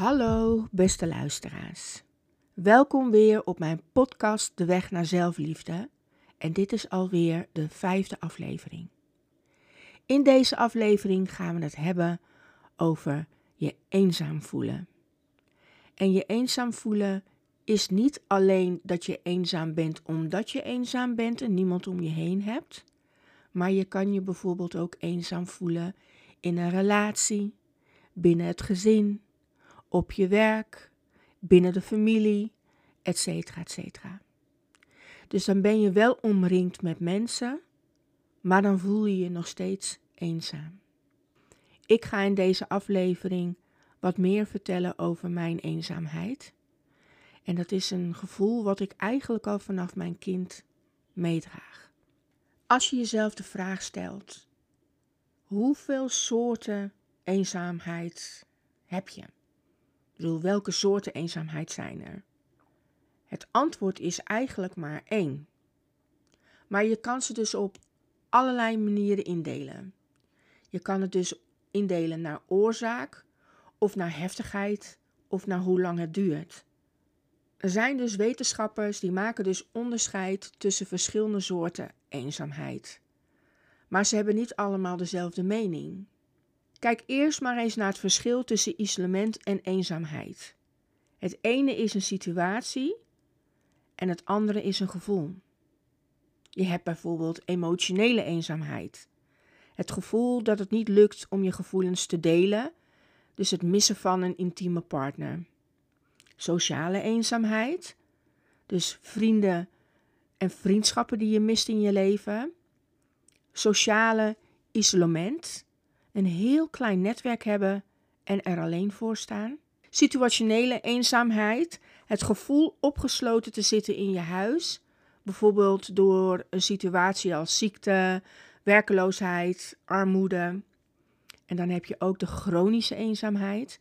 Hallo beste luisteraars, welkom weer op mijn podcast De Weg naar Zelfliefde en dit is alweer de 5e aflevering. In deze aflevering gaan we het hebben over je eenzaam voelen. En je eenzaam voelen is niet alleen dat je eenzaam bent omdat je eenzaam bent en niemand om je heen hebt, maar je kan je bijvoorbeeld ook eenzaam voelen in een relatie, binnen het gezin, op je werk, binnen de familie, etc., etc. Dus dan ben je wel omringd met mensen, maar dan voel je je nog steeds eenzaam. Ik ga in deze aflevering wat meer vertellen over mijn eenzaamheid. En dat is een gevoel wat ik eigenlijk al vanaf mijn kind meedraag. Als je jezelf de vraag stelt, hoeveel soorten eenzaamheid heb je? Ik bedoel, welke soorten eenzaamheid zijn er? Het antwoord is eigenlijk maar 1. Maar je kan ze dus op allerlei manieren indelen. Je kan het dus indelen naar oorzaak, of naar heftigheid, of naar hoe lang het duurt. Er zijn dus wetenschappers die maken dus onderscheid tussen verschillende soorten eenzaamheid. Maar ze hebben niet allemaal dezelfde mening. Kijk eerst maar eens naar het verschil tussen isolement en eenzaamheid. Het ene is een situatie en het andere is een gevoel. Je hebt bijvoorbeeld emotionele eenzaamheid. Het gevoel dat het niet lukt om je gevoelens te delen, dus het missen van een intieme partner. Sociale eenzaamheid, dus vrienden en vriendschappen die je mist in je leven. Sociale isolement. Een heel klein netwerk hebben en er alleen voor staan. Situationele eenzaamheid, het gevoel opgesloten te zitten in je huis, bijvoorbeeld door een situatie als ziekte, werkeloosheid, armoede. En dan heb je ook de chronische eenzaamheid.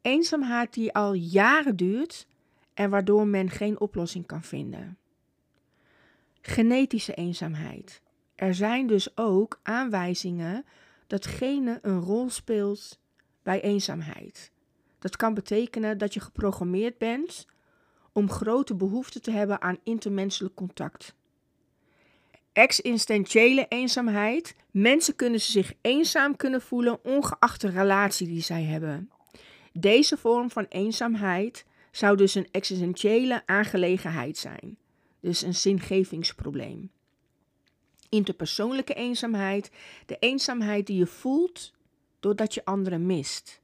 Eenzaamheid die al jaren duurt en waardoor men geen oplossing kan vinden. Genetische eenzaamheid. Er zijn dus ook aanwijzingen dat genen een rol speelt bij eenzaamheid. Dat kan betekenen dat je geprogrammeerd bent om grote behoefte te hebben aan intermenselijk contact. Existentiële eenzaamheid. Mensen kunnen zich eenzaam voelen ongeacht de relatie die zij hebben. Deze vorm van eenzaamheid zou dus een existentiële aangelegenheid zijn. Dus een zingevingsprobleem. Interpersoonlijke eenzaamheid, de eenzaamheid die je voelt doordat je anderen mist.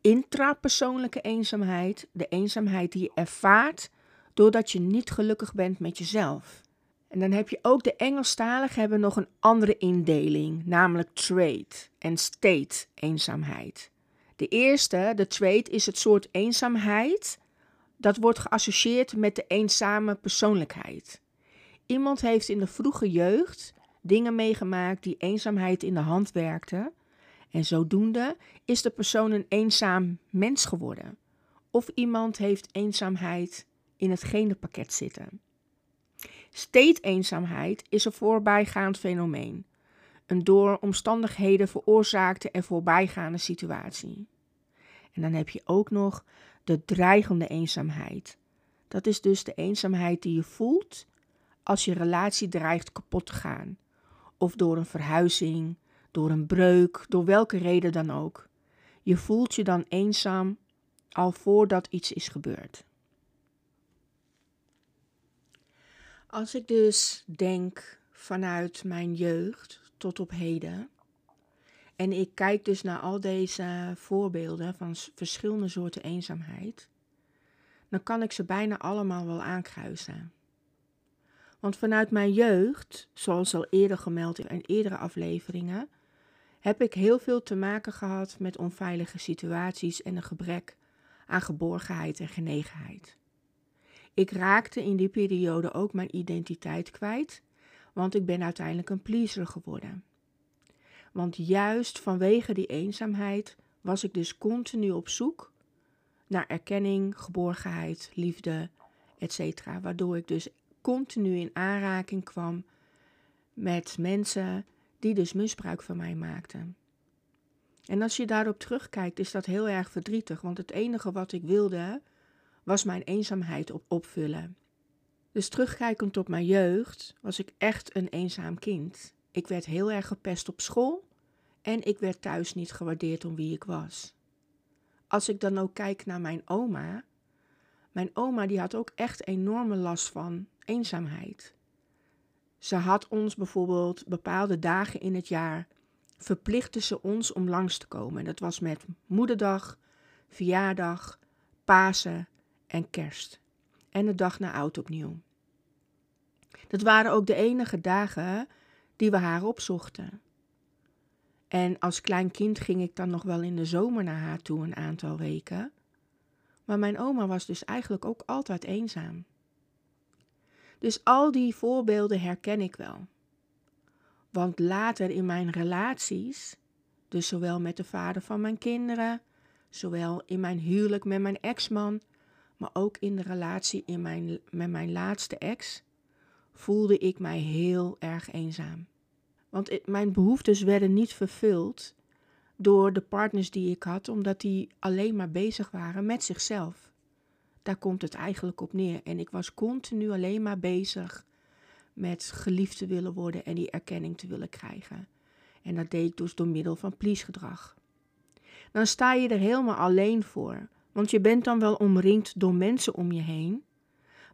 Intrapersoonlijke eenzaamheid, de eenzaamheid die je ervaart doordat je niet gelukkig bent met jezelf. En dan heb je ook de Engelstaligen hebben nog een andere indeling, namelijk trait en state eenzaamheid. De eerste, de trait, is het soort eenzaamheid dat wordt geassocieerd met de eenzame persoonlijkheid. Iemand heeft in de vroege jeugd dingen meegemaakt die eenzaamheid in de hand werkten. En zodoende is de persoon een eenzaam mens geworden. Of iemand heeft eenzaamheid in het genenpakket zitten. State-eenzaamheid is een voorbijgaand fenomeen. Een door omstandigheden veroorzaakte en voorbijgaande situatie. En dan heb je ook nog de dreigende eenzaamheid. Dat is dus de eenzaamheid die je voelt als je relatie dreigt kapot te gaan. Of door een verhuizing, door een breuk, door welke reden dan ook. Je voelt je dan eenzaam al voordat iets is gebeurd. Als ik dus denk vanuit mijn jeugd tot op heden. En ik kijk dus naar al deze voorbeelden van verschillende soorten eenzaamheid. Dan kan ik ze bijna allemaal wel aankruisen. Want vanuit mijn jeugd, zoals al eerder gemeld in eerdere afleveringen, heb ik heel veel te maken gehad met onveilige situaties en een gebrek aan geborgenheid en genegenheid. Ik raakte in die periode ook mijn identiteit kwijt, want ik ben uiteindelijk een pleaser geworden. Want juist vanwege die eenzaamheid was ik dus continu op zoek naar erkenning, geborgenheid, liefde, etc. Waardoor ik dus continu in aanraking kwam met mensen die dus misbruik van mij maakten. En als je daarop terugkijkt, is dat heel erg verdrietig. Want het enige wat ik wilde, was mijn eenzaamheid opvullen. Dus terugkijkend op mijn jeugd, was ik echt een eenzaam kind. Ik werd heel erg gepest op school en ik werd thuis niet gewaardeerd om wie ik was. Als ik dan ook kijk naar mijn oma die had ook echt enorme last van eenzaamheid. Ze had ons bijvoorbeeld bepaalde dagen in het jaar, verplichtte ze ons om langs te komen. En dat was met moederdag, verjaardag, Pasen en kerst. En de dag na oud opnieuw. Dat waren ook de enige dagen die we haar opzochten. En als klein kind ging ik dan nog wel in de zomer naar haar toe een aantal weken. Maar mijn oma was dus eigenlijk ook altijd eenzaam. Dus al die voorbeelden herken ik wel. Want later in mijn relaties, dus zowel met de vader van mijn kinderen, zowel in mijn huwelijk met mijn ex-man, maar ook in de relatie met mijn laatste ex, voelde ik mij heel erg eenzaam. Want mijn behoeftes werden niet vervuld door de partners die ik had, omdat die alleen maar bezig waren met zichzelf. Daar komt het eigenlijk op neer. En ik was continu alleen maar bezig met geliefd te willen worden en die erkenning te willen krijgen. En dat deed ik dus door middel van please-gedrag. Dan sta je er helemaal alleen voor. Want je bent dan wel omringd door mensen om je heen,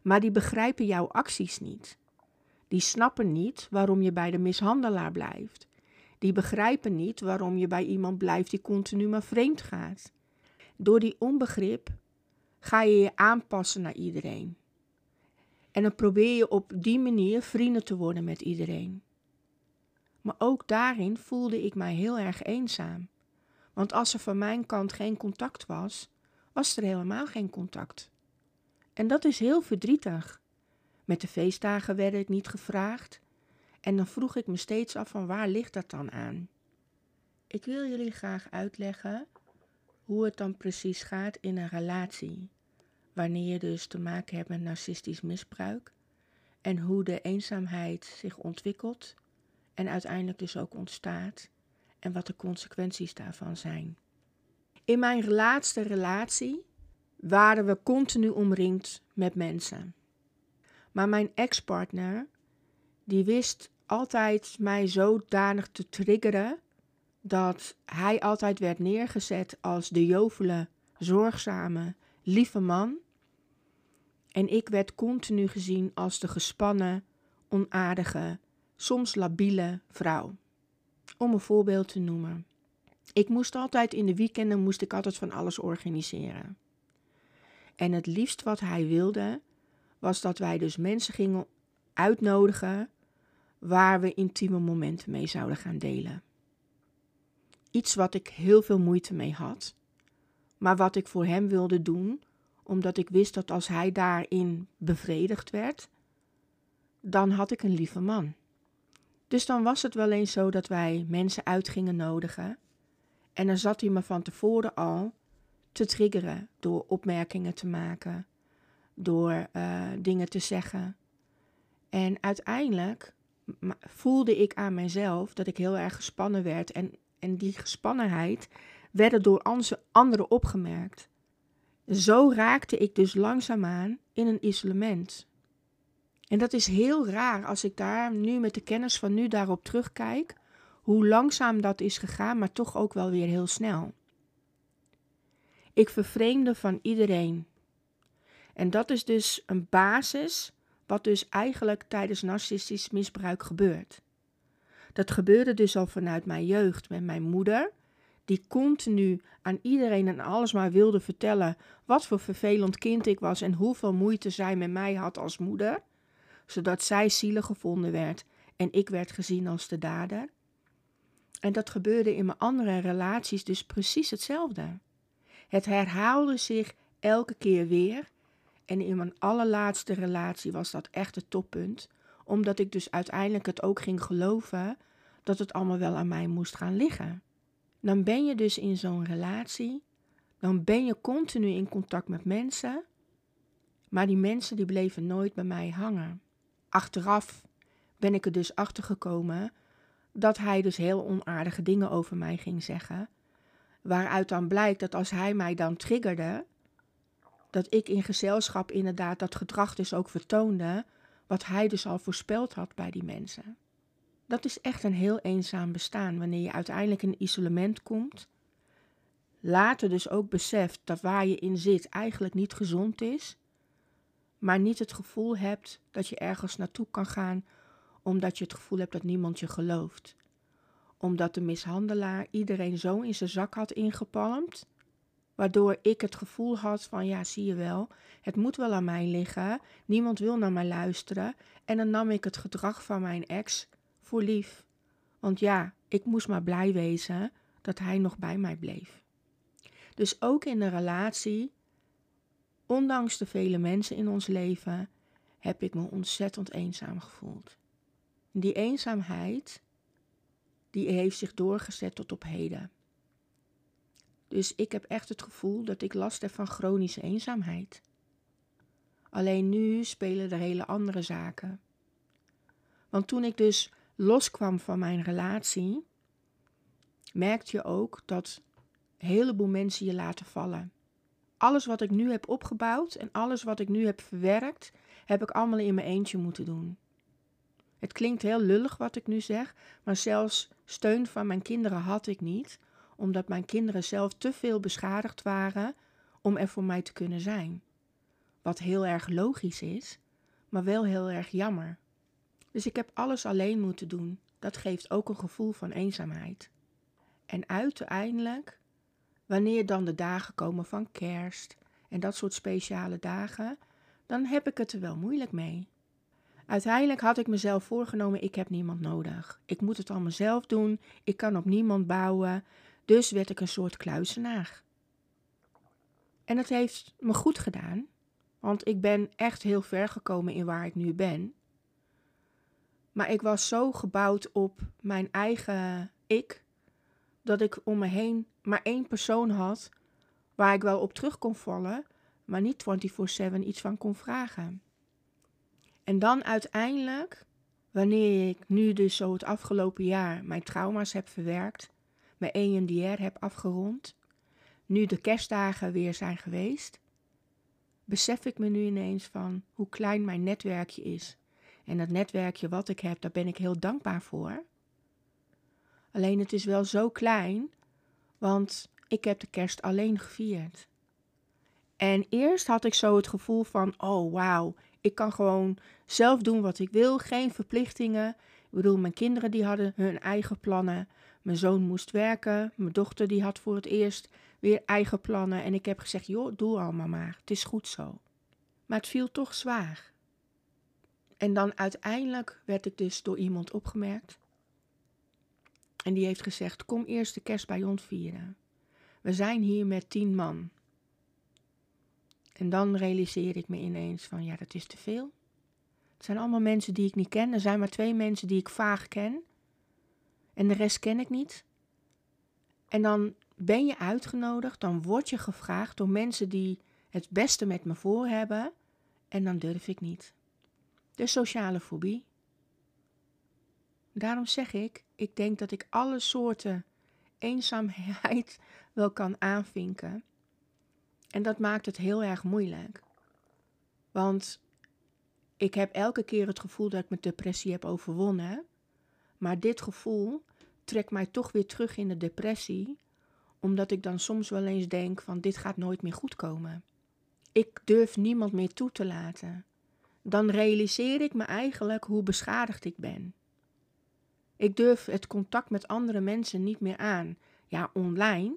maar die begrijpen jouw acties niet. Die snappen niet waarom je bij de mishandelaar blijft. Die begrijpen niet waarom je bij iemand blijft die continu maar vreemd gaat. Door die onbegrip ga je je aanpassen naar iedereen. En dan probeer je op die manier vrienden te worden met iedereen. Maar ook daarin voelde ik mij heel erg eenzaam. Want als er van mijn kant geen contact was, was er helemaal geen contact. En dat is heel verdrietig. Met de feestdagen werd ik niet gevraagd. En dan vroeg ik me steeds af van waar ligt dat dan aan? Ik wil jullie graag uitleggen hoe het dan precies gaat in een relatie. Wanneer je dus te maken hebt met narcistisch misbruik. En hoe de eenzaamheid zich ontwikkelt. En uiteindelijk dus ook ontstaat. En wat de consequenties daarvan zijn. In mijn laatste relatie waren we continu omringd met mensen. Maar mijn ex-partner, die wist altijd mij zodanig te triggeren dat hij altijd werd neergezet als de jovele, zorgzame, lieve man. En ik werd continu gezien als de gespannen, onaardige, soms labiele vrouw. Om een voorbeeld te noemen. Ik moest altijd in de weekenden van alles organiseren. En het liefst wat hij wilde was dat wij dus mensen gingen uitnodigen waar we intieme momenten mee zouden gaan delen. Iets wat ik heel veel moeite mee had, maar wat ik voor hem wilde doen, omdat ik wist dat als hij daarin bevredigd werd, dan had ik een lieve man. Dus dan was het wel eens zo dat wij mensen uit gingen nodigen. En dan zat hij me van tevoren al te triggeren door opmerkingen te maken, door dingen te zeggen. En uiteindelijk voelde ik aan mezelf dat ik heel erg gespannen werd. En die gespannenheid werd door anderen opgemerkt. Zo raakte ik dus langzaamaan in een isolement. En dat is heel raar als ik daar nu met de kennis van nu daarop terugkijk, hoe langzaam dat is gegaan, maar toch ook wel weer heel snel. Ik vervreemde van iedereen. En dat is dus een basis wat dus eigenlijk tijdens narcistisch misbruik gebeurt. Dat gebeurde dus al vanuit mijn jeugd met mijn moeder, die continu aan iedereen en alles maar wilde vertellen wat voor vervelend kind ik was en hoeveel moeite zij met mij had als moeder, zodat zij zielig gevonden werd en ik werd gezien als de dader. En dat gebeurde in mijn andere relaties dus precies hetzelfde. Het herhaalde zich elke keer weer. En in mijn allerlaatste relatie was dat echt het toppunt. Omdat ik dus uiteindelijk het ook ging geloven dat het allemaal wel aan mij moest gaan liggen. Dan ben je dus in zo'n relatie. Dan ben je continu in contact met mensen. Maar die mensen die bleven nooit bij mij hangen. Achteraf ben ik er dus achter gekomen dat hij dus heel onaardige dingen over mij ging zeggen. Waaruit dan blijkt dat als hij mij dan triggerde, dat ik in gezelschap inderdaad dat gedrag dus ook vertoonde, wat hij dus al voorspeld had bij die mensen. Dat is echt een heel eenzaam bestaan, wanneer je uiteindelijk in isolement komt. Later dus ook beseft dat waar je in zit eigenlijk niet gezond is, maar niet het gevoel hebt dat je ergens naartoe kan gaan, omdat je het gevoel hebt dat niemand je gelooft. Omdat de mishandelaar iedereen zo in zijn zak had ingepalmd, waardoor ik het gevoel had van, ja, zie je wel, het moet wel aan mij liggen, niemand wil naar mij luisteren. En dan nam ik het gedrag van mijn ex voor lief. Want ja, ik moest maar blij wezen dat hij nog bij mij bleef. Dus ook in de relatie, ondanks de vele mensen in ons leven, heb ik me ontzettend eenzaam gevoeld. Die eenzaamheid, die heeft zich doorgezet tot op heden. Dus ik heb echt het gevoel dat ik last heb van chronische eenzaamheid. Alleen nu spelen er hele andere zaken. Want toen ik dus loskwam van mijn relatie, merkte je ook dat een heleboel mensen je laten vallen. Alles wat ik nu heb opgebouwd en alles wat ik nu heb verwerkt, heb ik allemaal in mijn eentje moeten doen. Het klinkt heel lullig wat ik nu zeg, maar zelfs steun van mijn kinderen had ik niet, omdat mijn kinderen zelf te veel beschadigd waren om er voor mij te kunnen zijn. Wat heel erg logisch is, maar wel heel erg jammer. Dus ik heb alles alleen moeten doen. Dat geeft ook een gevoel van eenzaamheid. En uiteindelijk, wanneer dan de dagen komen van kerst en dat soort speciale dagen, dan heb ik het er wel moeilijk mee. Uiteindelijk had ik mezelf voorgenomen, ik heb niemand nodig. Ik moet het allemaal zelf doen, ik kan op niemand bouwen, dus werd ik een soort kluizenaar. En dat heeft me goed gedaan, want ik ben echt heel ver gekomen in waar ik nu ben. Maar ik was zo gebouwd op mijn eigen ik, dat ik om me heen maar één persoon had waar ik wel op terug kon vallen, maar niet 24/7 iets van kon vragen. En dan uiteindelijk, wanneer ik nu dus zo het afgelopen jaar mijn trauma's heb verwerkt, mijn EMDR heb afgerond, nu de kerstdagen weer zijn geweest, besef ik me nu ineens van hoe klein mijn netwerkje is. En dat netwerkje wat ik heb, daar ben ik heel dankbaar voor. Alleen het is wel zo klein, want ik heb de kerst alleen gevierd. En eerst had ik zo het gevoel van, oh wauw, ik kan gewoon zelf doen wat ik wil, geen verplichtingen. Ik bedoel, mijn kinderen die hadden hun eigen plannen. Mijn zoon moest werken, mijn dochter die had voor het eerst weer eigen plannen. En ik heb gezegd, joh, doe allemaal maar, het is goed zo. Maar het viel toch zwaar. En dan uiteindelijk werd ik dus door iemand opgemerkt. En die heeft gezegd, kom eerst de kerst bij ons vieren. We zijn hier met 10 man. En dan realiseer ik me ineens van, ja, dat is te veel. Het zijn allemaal mensen die ik niet ken. Er zijn maar 2 mensen die ik vaag ken. En de rest ken ik niet. En dan ben je uitgenodigd, dan word je gevraagd door mensen die het beste met me voor hebben. En dan durf ik niet. De sociale fobie. Daarom zeg ik denk dat ik alle soorten eenzaamheid wel kan aanvinken. En dat maakt het heel erg moeilijk. Want ik heb elke keer het gevoel dat ik mijn depressie heb overwonnen. Maar dit gevoel trekt mij toch weer terug in de depressie. Omdat ik dan soms wel eens denk van, dit gaat nooit meer goed komen. Ik durf niemand meer toe te laten. Dan realiseer ik me eigenlijk hoe beschadigd ik ben. Ik durf het contact met andere mensen niet meer aan. Ja, online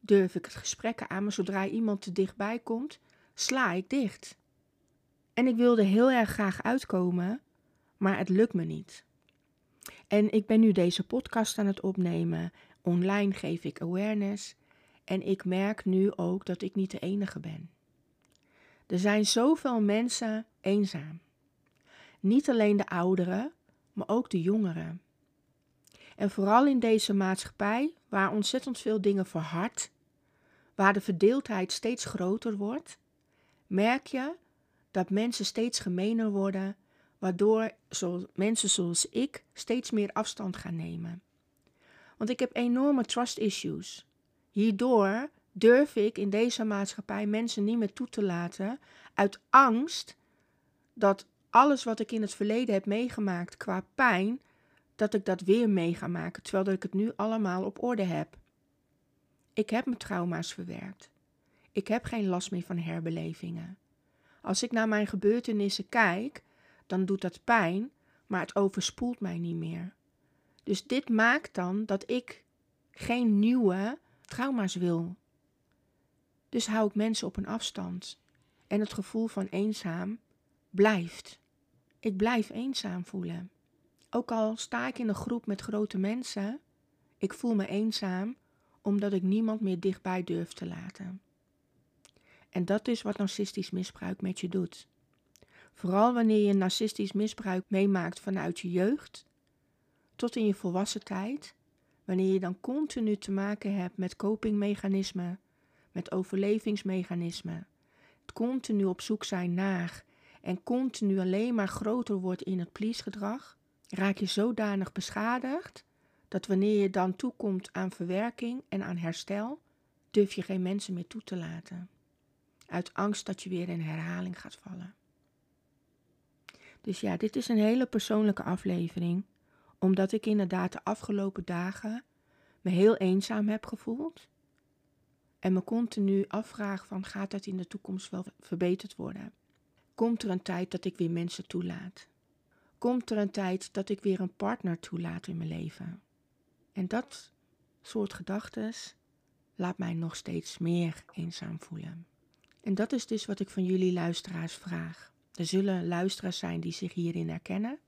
durf ik het gesprek aan, maar zodra iemand te dichtbij komt, sla ik dicht. En ik wilde heel erg graag uitkomen, maar het lukt me niet. En ik ben nu deze podcast aan het opnemen. Online geef ik awareness. En ik merk nu ook dat ik niet de enige ben. Er zijn zoveel mensen eenzaam. Niet alleen de ouderen, maar ook de jongeren. En vooral in deze maatschappij, waar ontzettend veel dingen verhardt, waar de verdeeldheid steeds groter wordt, merk je dat mensen steeds gemener worden, waardoor mensen zoals ik steeds meer afstand gaan nemen. Want ik heb enorme trust issues. Hierdoor durf ik in deze maatschappij mensen niet meer toe te laten uit angst dat alles wat ik in het verleden heb meegemaakt qua pijn, dat ik dat weer mee ga maken, terwijl dat ik het nu allemaal op orde heb. Ik heb mijn trauma's verwerkt. Ik heb geen last meer van herbelevingen. Als ik naar mijn gebeurtenissen kijk, dan doet dat pijn, maar het overspoelt mij niet meer. Dus dit maakt dan dat ik geen nieuwe trauma's wil. Dus hou ik mensen op een afstand. En het gevoel van eenzaam blijft. Ik blijf eenzaam voelen. Ook al sta ik in een groep met grote mensen, ik voel me eenzaam omdat ik niemand meer dichtbij durf te laten. En dat is wat narcistisch misbruik met je doet. Vooral wanneer je narcistisch misbruik meemaakt vanuit je jeugd tot in je volwassen tijd, wanneer je dan continu te maken hebt met copingmechanismen, met overlevingsmechanismen, het continu op zoek zijn naar en continu alleen maar groter wordt in het please-gedrag, raak je zodanig beschadigd dat wanneer je dan toekomt aan verwerking en aan herstel, durf je geen mensen meer toe te laten. Uit angst dat je weer in herhaling gaat vallen. Dus ja, dit is een hele persoonlijke aflevering, omdat ik inderdaad de afgelopen dagen me heel eenzaam heb gevoeld en me continu afvraag van, gaat dat in de toekomst wel verbeterd worden? Komt er een tijd dat ik weer mensen toelaat? Komt er een tijd dat ik weer een partner toelaat in mijn leven? En dat soort gedachtes laat mij nog steeds meer eenzaam voelen. En dat is dus wat ik van jullie luisteraars vraag. Er zullen luisteraars zijn die zich hierin herkennen,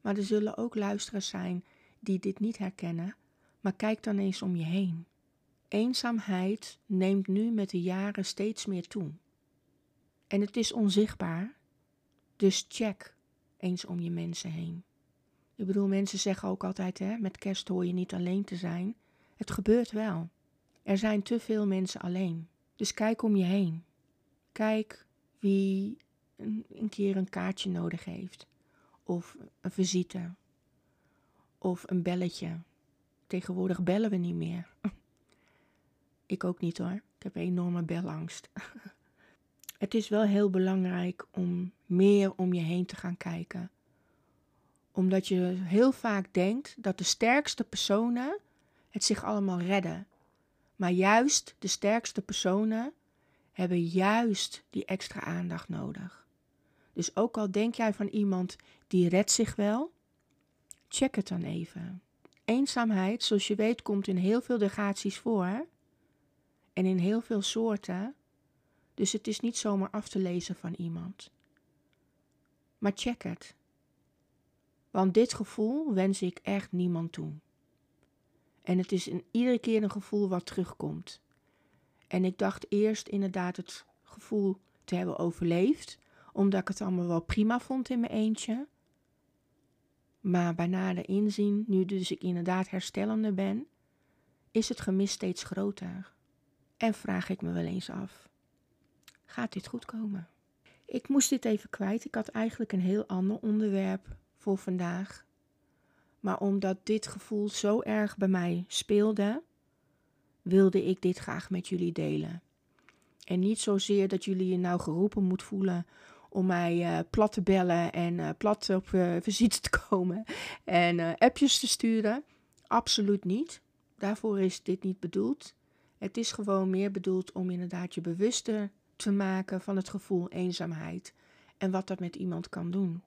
maar er zullen ook luisteraars zijn die dit niet herkennen, maar kijk dan eens om je heen. Eenzaamheid neemt nu met de jaren steeds meer toe. En het is onzichtbaar, dus check eens om je mensen heen. Ik bedoel, mensen zeggen ook altijd, met kerst hoor je niet alleen te zijn. Het gebeurt wel. Er zijn te veel mensen alleen. Dus kijk om je heen. Kijk wie een keer een kaartje nodig heeft. Of een visite. Of een belletje. Tegenwoordig bellen we niet meer. Ik ook niet hoor. Ik heb enorme belangst. Het is wel heel belangrijk om meer om je heen te gaan kijken. Omdat je heel vaak denkt dat de sterkste personen het zich allemaal redden. Maar juist de sterkste personen hebben juist die extra aandacht nodig. Dus ook al denk jij van iemand die redt zich wel, check het dan even. Eenzaamheid, zoals je weet, komt in heel veel gradaties voor en in heel veel soorten. Dus het is niet zomaar af te lezen van iemand. Maar check het. Want dit gevoel wens ik echt niemand toe. En het is iedere keer een gevoel wat terugkomt. En ik dacht eerst inderdaad het gevoel te hebben overleefd, omdat ik het allemaal wel prima vond in mijn eentje. Maar bij nader inzien, nu dus ik inderdaad herstellende ben, is het gemis steeds groter. En vraag ik me wel eens af, gaat dit goed komen? Ik moest dit even kwijt. Ik had eigenlijk een heel ander onderwerp voor vandaag. Maar omdat dit gevoel zo erg bij mij speelde, wilde ik dit graag met jullie delen. En niet zozeer dat jullie je nou geroepen moet voelen om mij plat te bellen en plat op visite te komen en appjes te sturen. Absoluut niet. Daarvoor is dit niet bedoeld. Het is gewoon meer bedoeld om inderdaad je bewuster te maken van het gevoel eenzaamheid en wat dat met iemand kan doen.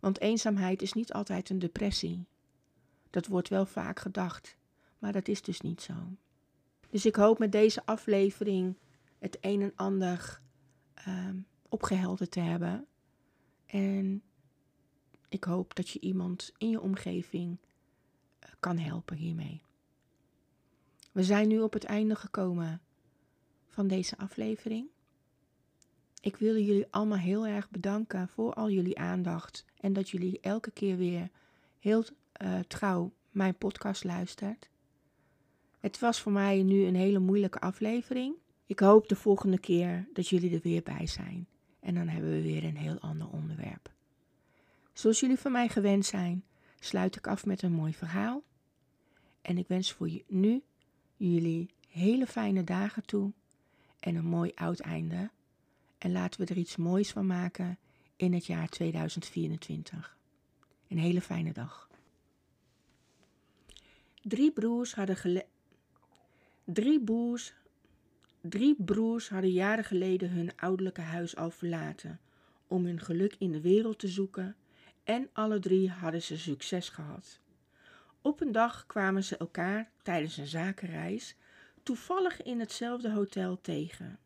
Want eenzaamheid is niet altijd een depressie. Dat wordt wel vaak gedacht, maar dat is dus niet zo. Dus ik hoop met deze aflevering het een en ander opgehelderd te hebben. En ik hoop dat je iemand in je omgeving kan helpen hiermee. We zijn nu op het einde gekomen van deze aflevering. Ik wil jullie allemaal heel erg bedanken voor al jullie aandacht en dat jullie elke keer weer heel trouw mijn podcast luistert. Het was voor mij nu een hele moeilijke aflevering. Ik hoop de volgende keer dat jullie er weer bij zijn. En dan hebben we weer een heel ander onderwerp. Zoals jullie van mij gewend zijn, sluit ik af met een mooi verhaal. En ik wens voor nu jullie hele fijne dagen toe en een mooi oud einde. En laten we er iets moois van maken in het jaar 2024. Een hele fijne dag. Drie broers hadden jaren geleden hun ouderlijke huis al verlaten om hun geluk in de wereld te zoeken en alle drie hadden ze succes gehad. Op een dag kwamen ze elkaar tijdens een zakenreis toevallig in hetzelfde hotel tegen.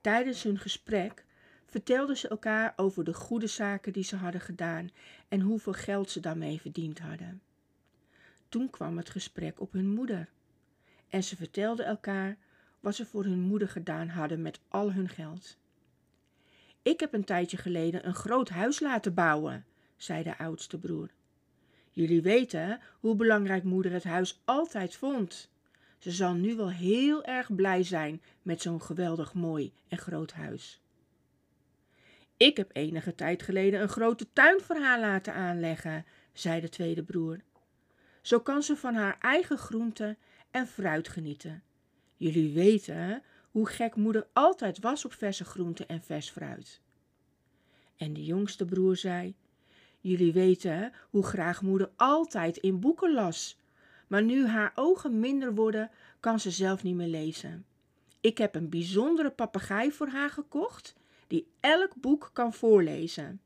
Tijdens hun gesprek vertelden ze elkaar over de goede zaken die ze hadden gedaan en hoeveel geld ze daarmee verdiend hadden. Toen kwam het gesprek op hun moeder en ze vertelden elkaar wat ze voor hun moeder gedaan hadden met al hun geld. Ik heb een tijdje geleden een groot huis laten bouwen, zei de oudste broer. Jullie weten hoe belangrijk moeder het huis altijd vond. Ze zal nu wel heel erg blij zijn met zo'n geweldig mooi en groot huis. Ik heb enige tijd geleden een grote tuin voor haar laten aanleggen, zei de tweede broer. Zo kan ze van haar eigen groenten en fruit genieten. Jullie weten hoe gek moeder altijd was op verse groenten en vers fruit. En de jongste broer zei, jullie weten hoe graag moeder altijd in boeken las. Maar nu haar ogen minder worden, kan ze zelf niet meer lezen. Ik heb een bijzondere papegaai voor haar gekocht, die elk boek kan voorlezen.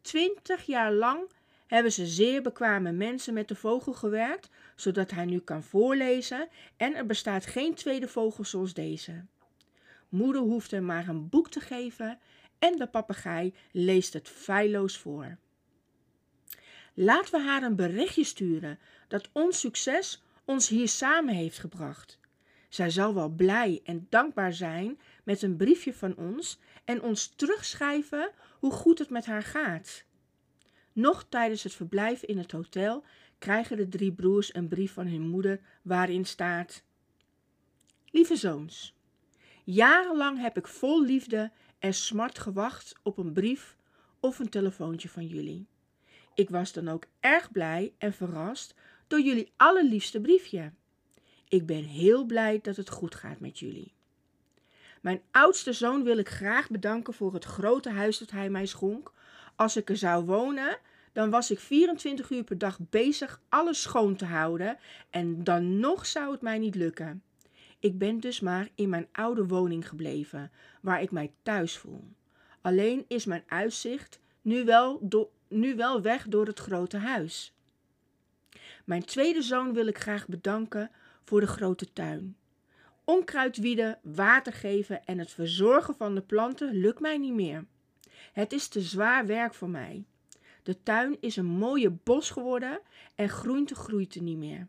20 jaar lang hebben ze zeer bekwame mensen met de vogel gewerkt, zodat hij nu kan voorlezen en er bestaat geen tweede vogel zoals deze. Moeder hoeft hem maar een boek te geven en de papegaai leest het feilloos voor. Laten we haar een berichtje sturen dat ons succes ons hier samen heeft gebracht. Zij zal wel blij en dankbaar zijn met een briefje van ons en ons terugschrijven hoe goed het met haar gaat. Nog tijdens het verblijf in het hotel krijgen de drie broers een brief van hun moeder waarin staat: Lieve zoons, jarenlang heb ik vol liefde en smart gewacht op een brief of een telefoontje van jullie. Ik was dan ook erg blij en verrast door jullie allerliefste briefje. Ik ben heel blij dat het goed gaat met jullie. Mijn oudste zoon wil ik graag bedanken voor het grote huis dat hij mij schonk. Als ik er zou wonen, dan was ik 24 uur per dag bezig alles schoon te houden en dan nog zou het mij niet lukken. Ik ben dus maar in mijn oude woning gebleven, waar ik mij thuis voel. Alleen is mijn uitzicht nu wel weg door het grote huis. Mijn tweede zoon wil ik graag bedanken voor de grote tuin. Onkruid wieden, water geven en het verzorgen van de planten lukt mij niet meer. Het is te zwaar werk voor mij. De tuin is een mooie bos geworden en groente groeit er niet meer.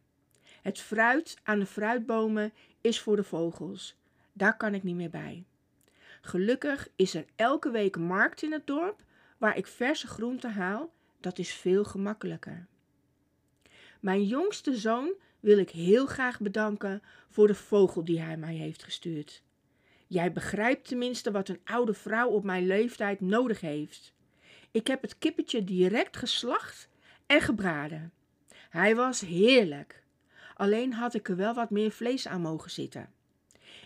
Het fruit aan de fruitbomen is voor de vogels. Daar kan ik niet meer bij. Gelukkig is er elke week markt in het dorp waar ik verse groenten haal. Dat is veel gemakkelijker. Mijn jongste zoon wil ik heel graag bedanken voor de vogel die hij mij heeft gestuurd. Jij begrijpt tenminste wat een oude vrouw op mijn leeftijd nodig heeft. Ik heb het kippetje direct geslacht en gebraden. Hij was heerlijk. Alleen had ik er wel wat meer vlees aan mogen zitten.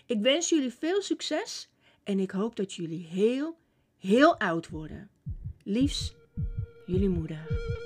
Ik wens jullie veel succes en ik hoop dat jullie heel, heel oud worden. Liefs, jullie moeder.